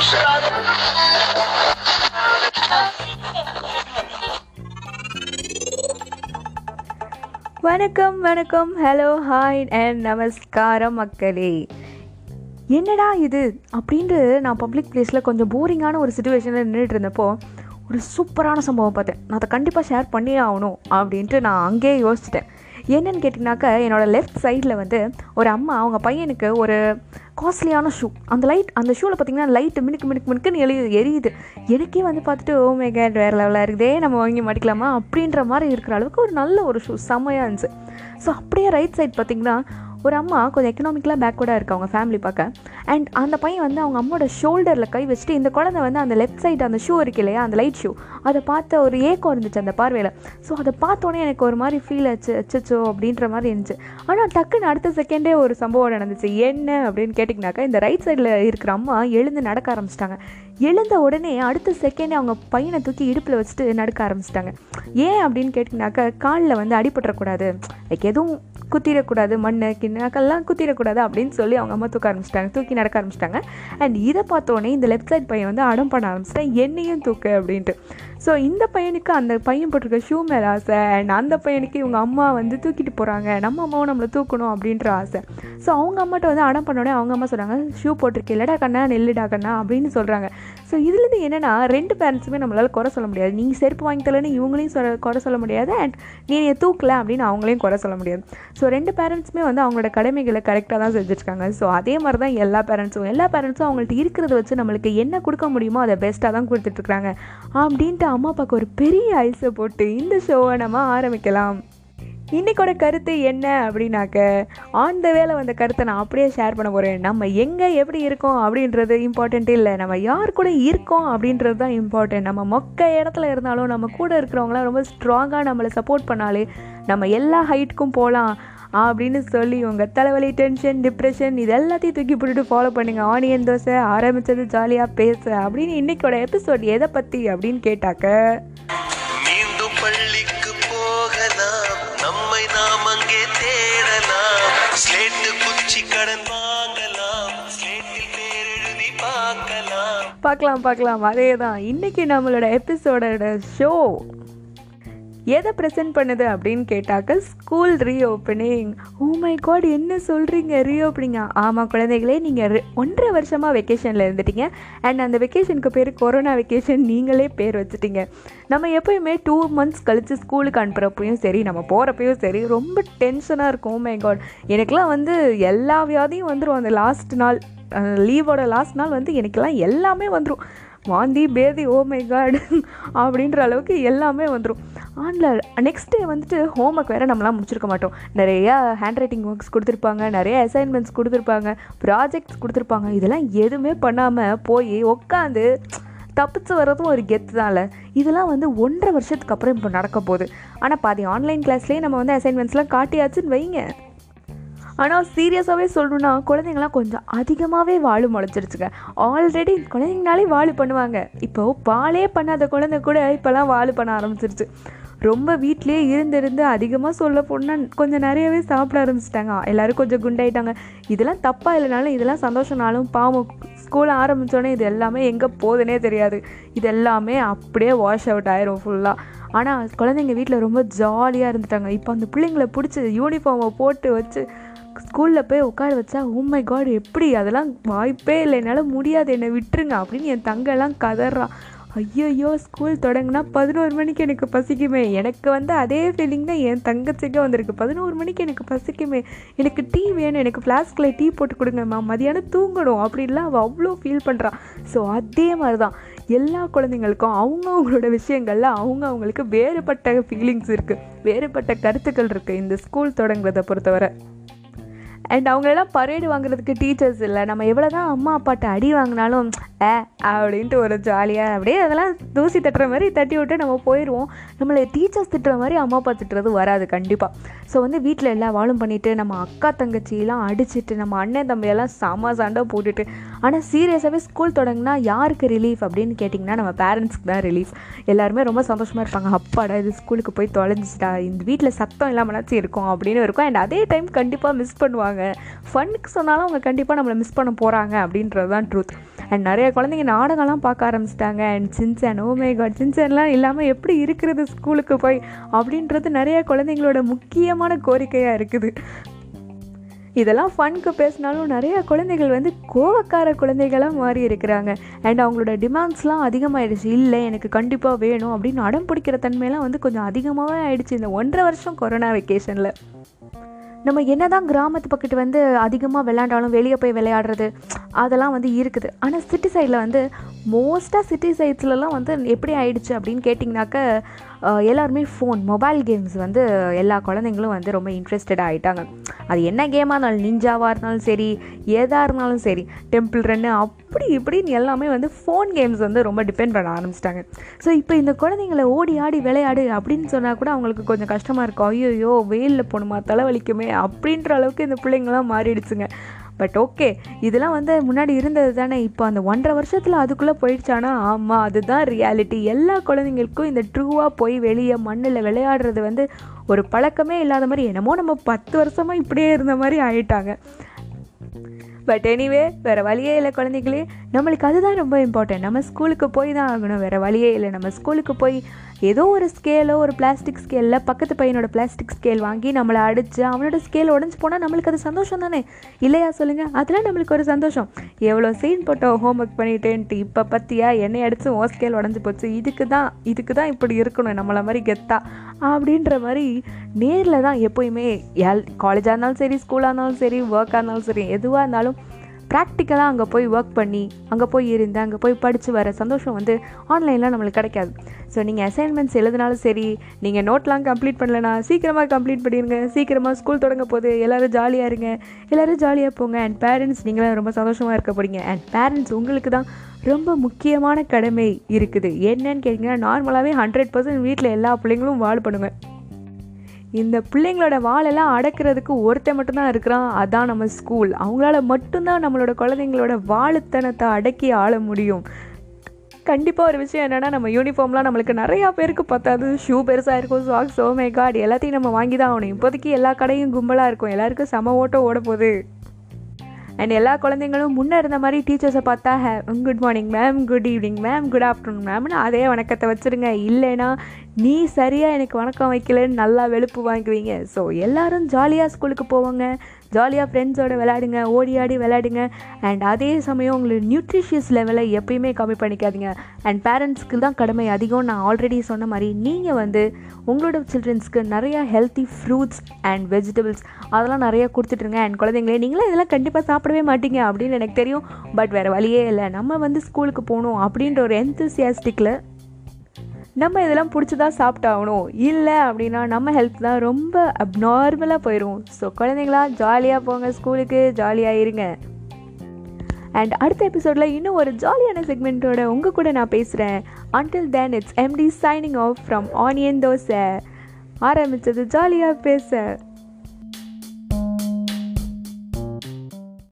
upset. வணக்கம் வணக்கம், hello, hi and நமஸ்காரம் மக்களே. என்னடா இது அப்படின்ட்டு நான் பப்ளிக் பிளேஸில் கொஞ்சம் போரிங்கான ஒரு சுச்சுவேஷனில் நின்றுட்டு இருந்தப்போ ஒரு சூப்பரான சம்பவம் பார்த்தேன். நான் அதை கண்டிப்பாக ஷேர் பண்ணியே ஆகணும் அப்படின்ட்டு நான் அங்கேயே யோசிச்சிட்டேன். என்னென்னு கேட்டிங்கனாக்கா, என்னோடய லெஃப்ட் சைடில் வந்து ஒரு அம்மா அவங்க பையனுக்கு ஒரு காஸ்ட்லியான ஷூ, அந்த ஷூவில் பார்த்திங்கன்னா லைட்டு மினுக்கு மினுக்கு மினுக்குன்னு எரியுது. எனக்கே வந்து பார்த்துட்டு ஓ மை காட், வேறு லெவலாக இருக்குதே, நம்ம வாங்கி மாட்டிக்கலாமா அப்படின்ற மாதிரி இருக்கிற அளவுக்கு ஒரு நல்ல ஒரு ஷூ, செம்மையாக இருந்துச்சு. ஸோ அப்படியே ரைட் சைட் பார்த்திங்கன்னா ஒரு அம்மா கொஞ்சம் எக்கனாமிக்கலாக பேக்வேர்டாக இருக்குது அவங்க ஃபேமிலி பார்க்க. அண்ட் அந்த பையன் வந்து அவங்க அம்மாவோட ஷோல்டரில் கை வச்சுட்டு, இந்த குழந்தை வந்து அந்த லெஃப்ட் சைடு அந்த ஷூ இருக்கு இல்லையா, அந்த லைட் ஷூ, அதை பார்த்த ஒரு ஏக்கம் இருந்துச்சு அந்த பார்வையில். ஸோ அதை பார்த்தோன்னே எனக்கு ஒரு மாதிரி ஃபீல் ஆச்சு, அச்சோ அப்படின்ற மாதிரி இருந்துச்சு. ஆனால் டக்குன்னு அடுத்த செகண்டே ஒரு சம்பவம் நடந்துச்சு. என்ன அப்படின்னு கேட்டிங்கனாக்கா, இந்த ரைட் சைடில் இருக்கிற அம்மா எழுந்து நடக்க ஆரம்பிச்சிட்டாங்க. எழுந்த உடனே அடுத்த செகண்டே அவங்க பையனை தூக்கி இடுப்பில் வச்சுட்டு நடக்க ஆரம்பிச்சிட்டாங்க. ஏன் அப்படின்னு கேட்டிங்கனாக்கா, காலில் வந்து அடிபட்டுறக்கூடாது, லைக் எதுவும் குத்திடக்கூடாது, மண்ணு கிண்ணாக்கெல்லாம் குத்திடக்கூடாது அப்படின்னு சொல்லி அவங்க அம்மா தூக்கி நடக்க ஆரம்பிச்சிட்டாங்க. அண்ட் இதை பார்த்தோன்னே இந்த லெஃப்ட் சைட் பையன் வந்து அடம் பண்ண ஆரம்பிச்சிட்டேன், என்னையும் தூக்கு அப்படின்ட்டு. ஸோ இந்த பையனுக்கு அந்த பையன் போட்டிருக்க ஷூ மேலே ஆசை, அண்ட் அந்த பையனுக்கு இவங்க அம்மா வந்து தூக்கிட்டு போகிறாங்க, நம்ம அம்மாவும் நம்மளை தூக்கணும் அப்படின்ற ஆசை. ஸோ அவங்க அம்மாட்ட வந்து அடம் பண்ணோடனே அவங்க அம்மா சொல்கிறாங்க, ஷூ போட்டிருக்கேன் இல்லடா கண்ணா, நெல்லுடா கண்ணா அப்படின்னு சொல்கிறாங்க. ஸோ இதுலேருந்து என்னென்னா, ரெண்டு பேரண்ட்ஸுமே நம்மளால் குறை சொல்ல முடியாது. நீங்கள் செருப்பு வாங்கி தரலன்னு இவங்களையும் குறை சொல்ல முடியாது, அண்ட் நீ தூக்கலை அப்படின்னு அவங்களையும் குறை சொல்ல முடியாது. ஸோ ரெண்டு பேரண்ட்ஸுமே வந்து அவங்களோட கடமைகளை கரெக்டாக தான் செஞ்சுருக்காங்க. ஸோ அதே மாதிரி தான் எல்லா பேரண்ட்ஸும் அவங்கள்ட்ட இருக்கிறத வச்சு நம்மளுக்கு என்ன கொடுக்க முடியுமோ அதை பெஸ்ட்டாக தான் கொடுத்துட்ருக்குறாங்க அப்படின்ட்டு அம்மா அப்பாவுக்கு ஒரு பெரிய ஐஸை போட்டு இந்த ஷோவை நம்ம ஆரம்பிக்கலாம். இன்றைக்கோட கருத்து என்ன அப்படின்னாக்க, ஆன் த வேலை வந்த கருத்தை நான் அப்படியே ஷேர் பண்ண போகிறேன். நம்ம எங்கே எப்படி இருக்கோம் அப்படின்றது இம்பார்ட்டண்ட் இல்லை, நம்ம யார் கூட இருக்கோம் அப்படின்றது தான் இம்பார்ட்டண்ட். நம்ம மொக்க இடத்துல இருந்தாலும் நம்ம கூட இருக்கிறவங்களாம் ரொம்ப ஸ்ட்ராங்காக நம்மளை சப்போர்ட் பண்ணாலே நம்ம எல்லா ஹைட்டுக்கும் போகலாம் அப்படின்னு சொல்லி உங்கள் தலைவலி, டென்ஷன், டிப்ரெஷன் இது எல்லாத்தையும் தூக்கி போட்டுட்டு ஃபாலோ பண்ணுங்கள். ஆனியன் தோசை ஆரம்பித்தது ஜாலியாக பேச அப்படின்னு. இன்றைக்கோட எபிசோட் எதை பற்றி அப்படின்னு கேட்டாக்க, பார்க்கலாம் அதே தான் இன்றைக்கி நம்மளோட எபிசோடோட ஷோ எதை ப்ரெசென்ட் பண்ணுது அப்படின்னு கேட்டாக்க, school reopening. Oh my god, என்ன சொல்கிறீங்க, ரீஓப்பனிங்கா? ஆமாம் குழந்தைகளே, நீங்கள் 1.5 வருஷமாக வெக்கேஷனில் இருந்துட்டீங்க. அண்ட் அந்த வெக்கேஷனுக்கு பேர் கொரோனா வெக்கேஷன் நீங்களே பேர் வச்சுட்டிங்க. நம்ம எப்போயுமே 2 months கழித்து ஸ்கூலுக்கு அனுப்புகிறப்பையும் சரி, நம்ம போகிறப்பையும் சரி, ரொம்ப டென்ஷனாக இருக்கும். ஓ மை காட், எனக்கெலாம் வந்து எல்லா வியாதியும் வந்துடும். அந்த லாஸ்ட் நாள், லீவோட லாஸ்ட் நாள் வந்து எனக்கெல்லாம் எல்லாமே வந்துடும். வாந்தி பேதி, ஓ மை காட் அப்படின்ற அளவுக்கு எல்லாமே வந்துடும். ஆன்லைன் நெக்ஸ்ட் டே வந்துட்டு ஹோம் ஒர்க் வேறு நம்மளாம் முடிச்சிருக்க மாட்டோம். நிறையா ஹேண்ட் ரைட்டிங் ஒர்க்ஸ் கொடுத்துருப்பாங்க, நிறைய அசைன்மெண்ட்ஸ் கொடுத்துருப்பாங்க, ப்ராஜெக்ட்ஸ் கொடுத்துருப்பாங்க. இதெல்லாம் எதுவுமே பண்ணாமல் போய் உட்காந்து தப்பிச்சு வர்றதும் ஒரு கெத்து தான் இல்லை. இதெல்லாம் வந்து 1.5 வருஷத்துக்கு அப்புறம் இப்போ நடக்க போகுது. ஆனால் பாதி ஆன்லைன் கிளாஸ்லேயே நம்ம வந்து அசைன்மெண்ட்ஸ்லாம் காட்டியாச்சுன்னு வைங்க. ஆனால் சீரியஸாகவே சொல்லணுன்னா, குழந்தைங்களாம் கொஞ்சம் அதிகமாகவே வாழு முளைச்சிருச்சுங்க. ஆல்ரெடி குழந்தைங்கனாலே வாழு பண்ணுவாங்க, இப்போது பாலே பண்ணாத குழந்தை கூட இப்போலாம் வாழு பண்ண ஆரம்பிச்சிருச்சு. ரொம்ப வீட்லேயே இருந்திருந்து அதிகமாக சொல்ல போனால் கொஞ்சம் நிறையவே சாப்பிட ஆரம்பிச்சிட்டாங்க. எல்லோரும் கொஞ்சம் குண்டாயிட்டாங்க. இதெல்லாம் தப்பாக இல்லைனாலும், இதெல்லாம் சந்தோஷம்னாலும், பாவம் ஸ்கூல் ஆரம்பித்தோடனே இது எல்லாமே எங்கே போகுதுன்னே தெரியாது. இது எல்லாமே அப்படியே வாஷ் அவுட் ஆயிரும் ஃபுல்லாக. ஆனால் குழந்தைங்க வீட்டில் ரொம்ப ஜாலியாக இருந்துட்டாங்க. இப்போ அந்த பிள்ளைங்களை பிடிச்சி யூனிஃபார்மை போட்டு வச்சு ஸ்கூலில் போய் உட்கார வச்சா, ஓ மை காட், எப்படி அதெல்லாம் வாய்ப்பே இல்லை, என்னால் முடியாது, என்னை விட்டுருங்க அப்படின்னு என் தங்கெல்லாம் கதறான். ஐயோ, ஸ்கூல் தொடங்கினா 11 மணிக்கு எனக்கு பசிக்குமே. எனக்கு வந்து அதே ஃபீலிங் தான் என் தங்கச்சிக்க வந்திருக்கு. 11 மணிக்கு எனக்கு பசிக்குமே, எனக்கு டீ வேணும், எனக்கு ஃப்ளாஸ்கில் டீ போட்டு கொடுங்கம்மா, மதியானம் தூங்கணும் அப்படின்லாம் அவள் அவ்வளோ ஃபீல் பண்ணுறான். ஸோ அதே மாதிரி தான் எல்லா குழந்தைங்களுக்கும் அவங்கவுங்களோட விஷயங்களில் அவங்கவுங்களுக்கு வேறுபட்ட ஃபீலிங்ஸ் இருக்குது, வேறுபட்ட கருத்துக்கள் இருக்குது இந்த ஸ்கூல் தொடங்குறதை பொறுத்தவரை. அண்ட் அவங்களெல்லாம் பரேடு வாங்குறதுக்கு டீச்சர்ஸ் இல்லை. நம்ம எவ்வளோ தான் அம்மா அப்பாட்ட அடி வாங்கினாலும் அப்படின்ட்டு ஒரு ஜாலியாக அப்படியே அதெல்லாம் தூசி தட்டுற மாதிரி தட்டி விட்டு நம்ம போயிடுவோம். நம்மளை டீச்சர்ஸ் திட்டுற மாதிரி அம்மா அப்பா திட்டுறது வராது கண்டிப்பாக. ஸோ வந்து வீட்டில் எல்லாம் வாழும் பண்ணிவிட்டு, நம்ம அக்கா தங்கச்சியெல்லாம் அடிச்சுட்டு, நம்ம அண்ணன் தம்பியெல்லாம் சாமா சாண்டா போட்டுட்டு. ஆனால் சீரியஸாகவே ஸ்கூல் தொடங்கினா யாருக்கு ரிலீஃப் அப்படின்னு கேட்டிங்கன்னா, நம்ம பேரண்ட்ஸ்க்கு தான் ரிலீஃப். எல்லாருமே ரொம்ப சந்தோஷமாக இருப்பாங்க. அப்பாடா இது ஸ்கூலுக்கு போய் தொலைஞ்சிட்டா, இந்த வீட்டில் சத்தம் இல்லாமலாச்சும் இருக்கும் அப்படின்னு இருக்கும். அண்ட் அதே டைம் கண்டிப்பாக மிஸ் பண்ணுவாங்க. போகிறாங்க. ஃபன்னுக்கு சொன்னாலும் அவங்க கண்டிப்பாக நம்மளை மிஸ் பண்ண போகிறாங்க அப்படின்றது தான் ட்ரூத். அண்ட் நிறைய குழந்தைங்க நாடகம்லாம் பார்க்க ஆரம்பிச்சிட்டாங்க. அண்ட் சின்சான், ஓமே காட், சின்சான்லாம் இல்லாமல் எப்படி இருக்கிறது ஸ்கூலுக்கு போய் அப்படின்றது நிறைய குழந்தைங்களோட முக்கியமான கோரிக்கையாக இருக்குது. இதெல்லாம் ஃபனுக்கு பேசினாலும் நிறையா குழந்தைகள் வந்து கோவக்கார குழந்தைகளாக மாறி இருக்கிறாங்க. அண்ட் அவங்களோட டிமாண்ட்ஸ்லாம் அதிகமாகிடுச்சு. இல்லை எனக்கு கண்டிப்பாக வேணும் அப்படின்னு அடம் பிடிக்கிற தன்மையெல்லாம் வந்து கொஞ்சம் அதிகமாகவே ஆகிடுச்சு இந்த 1.5 வருஷம் கொரோனா வெக்கேஷனில். நம்ம என்ன தான் கிராமத்து பக்கத்து வந்து அதிகமாக விளையாண்டாலும் வெளியே போய் விளையாடுறது அதெல்லாம் வந்து இருக்குது. ஆனால் சிட்டி சைடில் வந்து மோஸ்ட்டாக சிட்டி சைட்ஸ்லலாம் வந்து எப்படி ஆயிடுச்சு அப்படின்னு கேட்டிங்கனாக்க எல்லாருமே ஃபோன், மொபைல் கேம்ஸ் வந்து எல்லா குழந்தைங்களும் வந்து ரொம்ப இன்ட்ரெஸ்டடாக ஆகிட்டாங்க. அது என்ன கேமாக இருந்தாலும், நிஞ்சாவாக இருந்தாலும் சரி, ஏதாக இருந்தாலும் சரி, டெம்பிள் ரன்னு அப்படி இப்படின்னு எல்லாமே வந்து ஃபோன் கேம்ஸ் வந்து ரொம்ப டிபெண்ட் பண்ண ஆரம்பிச்சிட்டாங்க. ஸோ இப்போ இந்த குழந்தைங்களை ஓடி ஆடி விளையாடு அப்படின்னு சொன்னால் கூட அவங்களுக்கு கொஞ்சம் கஷ்டமாக இருக்கும். ஐயோ வெயிலில் போகணுமா, தலைவலிக்குமே அப்படின்ற அளவுக்கு இந்த பிள்ளைங்களாம் மாறிடுச்சுங்க. பட் ஓகே, இதெல்லாம் வந்து முன்னாடி இருந்தது தானே. இப்போ அந்த 1.5 வருஷத்தில் அதுக்குள்ளே போயிடுச்சானா? ஆமாம், அதுதான் ரியாலிட்டி. எல்லா குழந்தைங்களுக்கும் இந்த ட்ரூவாக போய் வெளியே மண்ணில் விளையாடுறது வந்து ஒரு பழக்கமே இல்லாத மாதிரி, என்னமோ நம்ம 10 வருஷமாக இப்படியே இருந்த மாதிரி ஆகிட்டாங்க. பட் எனிவே, வேறு வழியே இல்லை குழந்தைகளே, நம்மளுக்கு அதுதான் ரொம்ப இம்பார்ட்டன்ட். நம்ம ஸ்கூலுக்கு போய் தான் ஆகணும், வேறு வழியே இல்லை. நம்ம ஸ்கூலுக்கு போய் ஏதோ ஒரு ஸ்கேலோ, ஒரு பிளாஸ்டிக் ஸ்கேலில் பக்கத்து பையனோட பிளாஸ்டிக் ஸ்கேல் வாங்கி நம்மளை அடித்து அவனோட ஸ்கேல் உடஞ்சி போனால் நம்மளுக்கு அது சந்தோஷம் தானே, இல்லையா சொல்லுங்கள்? அதெல்லாம் நம்மளுக்கு ஒரு சந்தோஷம். எவ்வளோ சீன் போட்டோம், ஹோம் ஒர்க் பண்ணிட்டேன்ட்டு, இப்போ பற்றியா என்னை அடித்து ஓ ஸ்கேல் உடஞ்சி போச்சு, இதுக்கு தான் இப்படி இருக்கணும், நம்மளை மாதிரி கெத்தா அப்படின்ற மாதிரி. நேரில் தான் எப்போயுமே காலேஜாக இருந்தாலும் சரி, ஸ்கூலாக இருந்தாலும் சரி, ஒர்க்காக இருந்தாலும் சரி, எதுவாக இருந்தாலும் ப்ராக்டிக்கலாக அங்கே போய் ஒர்க் பண்ணி, அங்கே போய் இருந்து, அங்கே போய் படித்து வர சந்தோஷம் வந்து ஆன்லைனில் நம்மளுக்கு கிடைக்காது. ஸோ நீங்கள் அசைன்மெண்ட்ஸ் எழுதினாலும் சரி, நீங்கள் நோட்லாம் கம்ப்ளீட் பண்ணலனா சீக்கிரமாக கம்ப்ளீட் பண்ணிடுங்க. சீக்கிரமாக ஸ்கூல் தொடங்க போது எல்லோரும் ஜாலியாக இருங்க, எல்லோரும் ஜாலியாக போங்க. அண்ட் பேரண்ட்ஸ், நீங்களும் ரொம்ப சந்தோஷமாக இருக்க போகிறீங்க. அண்ட் பேரண்ட்ஸ், உங்களுக்கு தான் ரொம்ப முக்கியமான கடமை இருக்குது. என்னன்னு கேட்டிங்கன்னா, நார்மலாகவே 100% வீட்டில் எல்லா பிள்ளைங்களும் வால் பண்ணுங்க. இந்த பிள்ளைங்களோட வாழெல்லாம் அடக்கிறதுக்கு ஒருத்தர் மட்டும்தான் இருக்கிறான், அதுதான் நம்ம ஸ்கூல். அவங்களால மட்டும்தான் நம்மளோட குழந்தைங்களோட வாழுத்தனத்தை அடக்கி ஆள முடியும். கண்டிப்பாக ஒரு விஷயம் என்னென்னா, நம்ம யூனிஃபார்ம்லாம் நம்மளுக்கு நிறையா பேருக்கு பத்தாது. ஷூ பெருசாக இருக்கும், சாக்ஸ், ஓமே காட், எல்லாத்தையும் நம்ம வாங்கி தான் ஆகணும். இப்போதைக்கு எல்லா கடையும் கும்பலாக இருக்கும், எல்லாருக்கும் சம ஓட்டம் ஓட போகுது. அண்ட் எல்லா குழந்தைங்களும் முன்னே இருந்த மாதிரி டீச்சர்ஸை பார்த்தா good morning ma'am, good evening ma'am, good afternoon மேம்னு அதே வணக்கத்தை வச்சுருங்க. இல்லைன்னா நீ சரியாக எனக்கு வணக்கம் வைக்கலன்னு நல்லா வெளுப்பு வாங்குவீங்க. ஸோ எல்லோரும் ஜாலியாக ஸ்கூலுக்கு போவாங்க, ஜாலியாக ஃப்ரெண்ட்ஸோடு விளையாடுங்க, ஓடி ஆடி விளையாடுங்க. அண்ட் அதே சமயம் உங்களுக்கு நியூட்ரிஷியஸ் லெவலை எப்பயுமே கம்மி பண்ணிக்காதீங்க. அண்ட் பேரண்ட்ஸ்க்கு தான் கடமை அதிகம். நான் ஆல்ரெடி சொன்ன மாதிரி நீங்கள் வந்து உங்களோட சில்ட்ரன்ஸ்க்கு நிறையா ஹெல்த்தி ஃப்ரூட்ஸ் அண்ட் வெஜிடபிள்ஸ் அதெல்லாம் நிறையா கொடுத்துட்ருங்க. அண்ட் குழந்தைங்களே, நீங்களே இதெல்லாம் கண்டிப்பாக சாப்பிடவே மாட்டீங்க அப்படின்னு எனக்கு தெரியும். பட் வேறு வழியே இல்லை, நம்ம வந்து ஸ்கூலுக்கு போகணும் அப்படின்ற ஒரு எந்தூசியாஸ்டிக்கில் நம்ம இதெல்லாம் பிடிச்சி தான் சாப்பிட்டாகணும். இல்லை அப்படின்னா நம்ம ஹெல்த் தான் ரொம்ப அப்நார்மலாக போயிடும். ஸோ குழந்தைங்களா, ஜாலியாக போங்க ஸ்கூலுக்கு, ஜாலியாக இருங்க. அண்ட் அடுத்த எபிசோடில் இன்னும் ஒரு ஜாலியான செக்மெண்ட்டோட உங்கள் கூட நான் பேசுகிறேன். Until then, it's MD signing off from onion dosa. ஆரம்பித்தது ஜாலியாக பேச.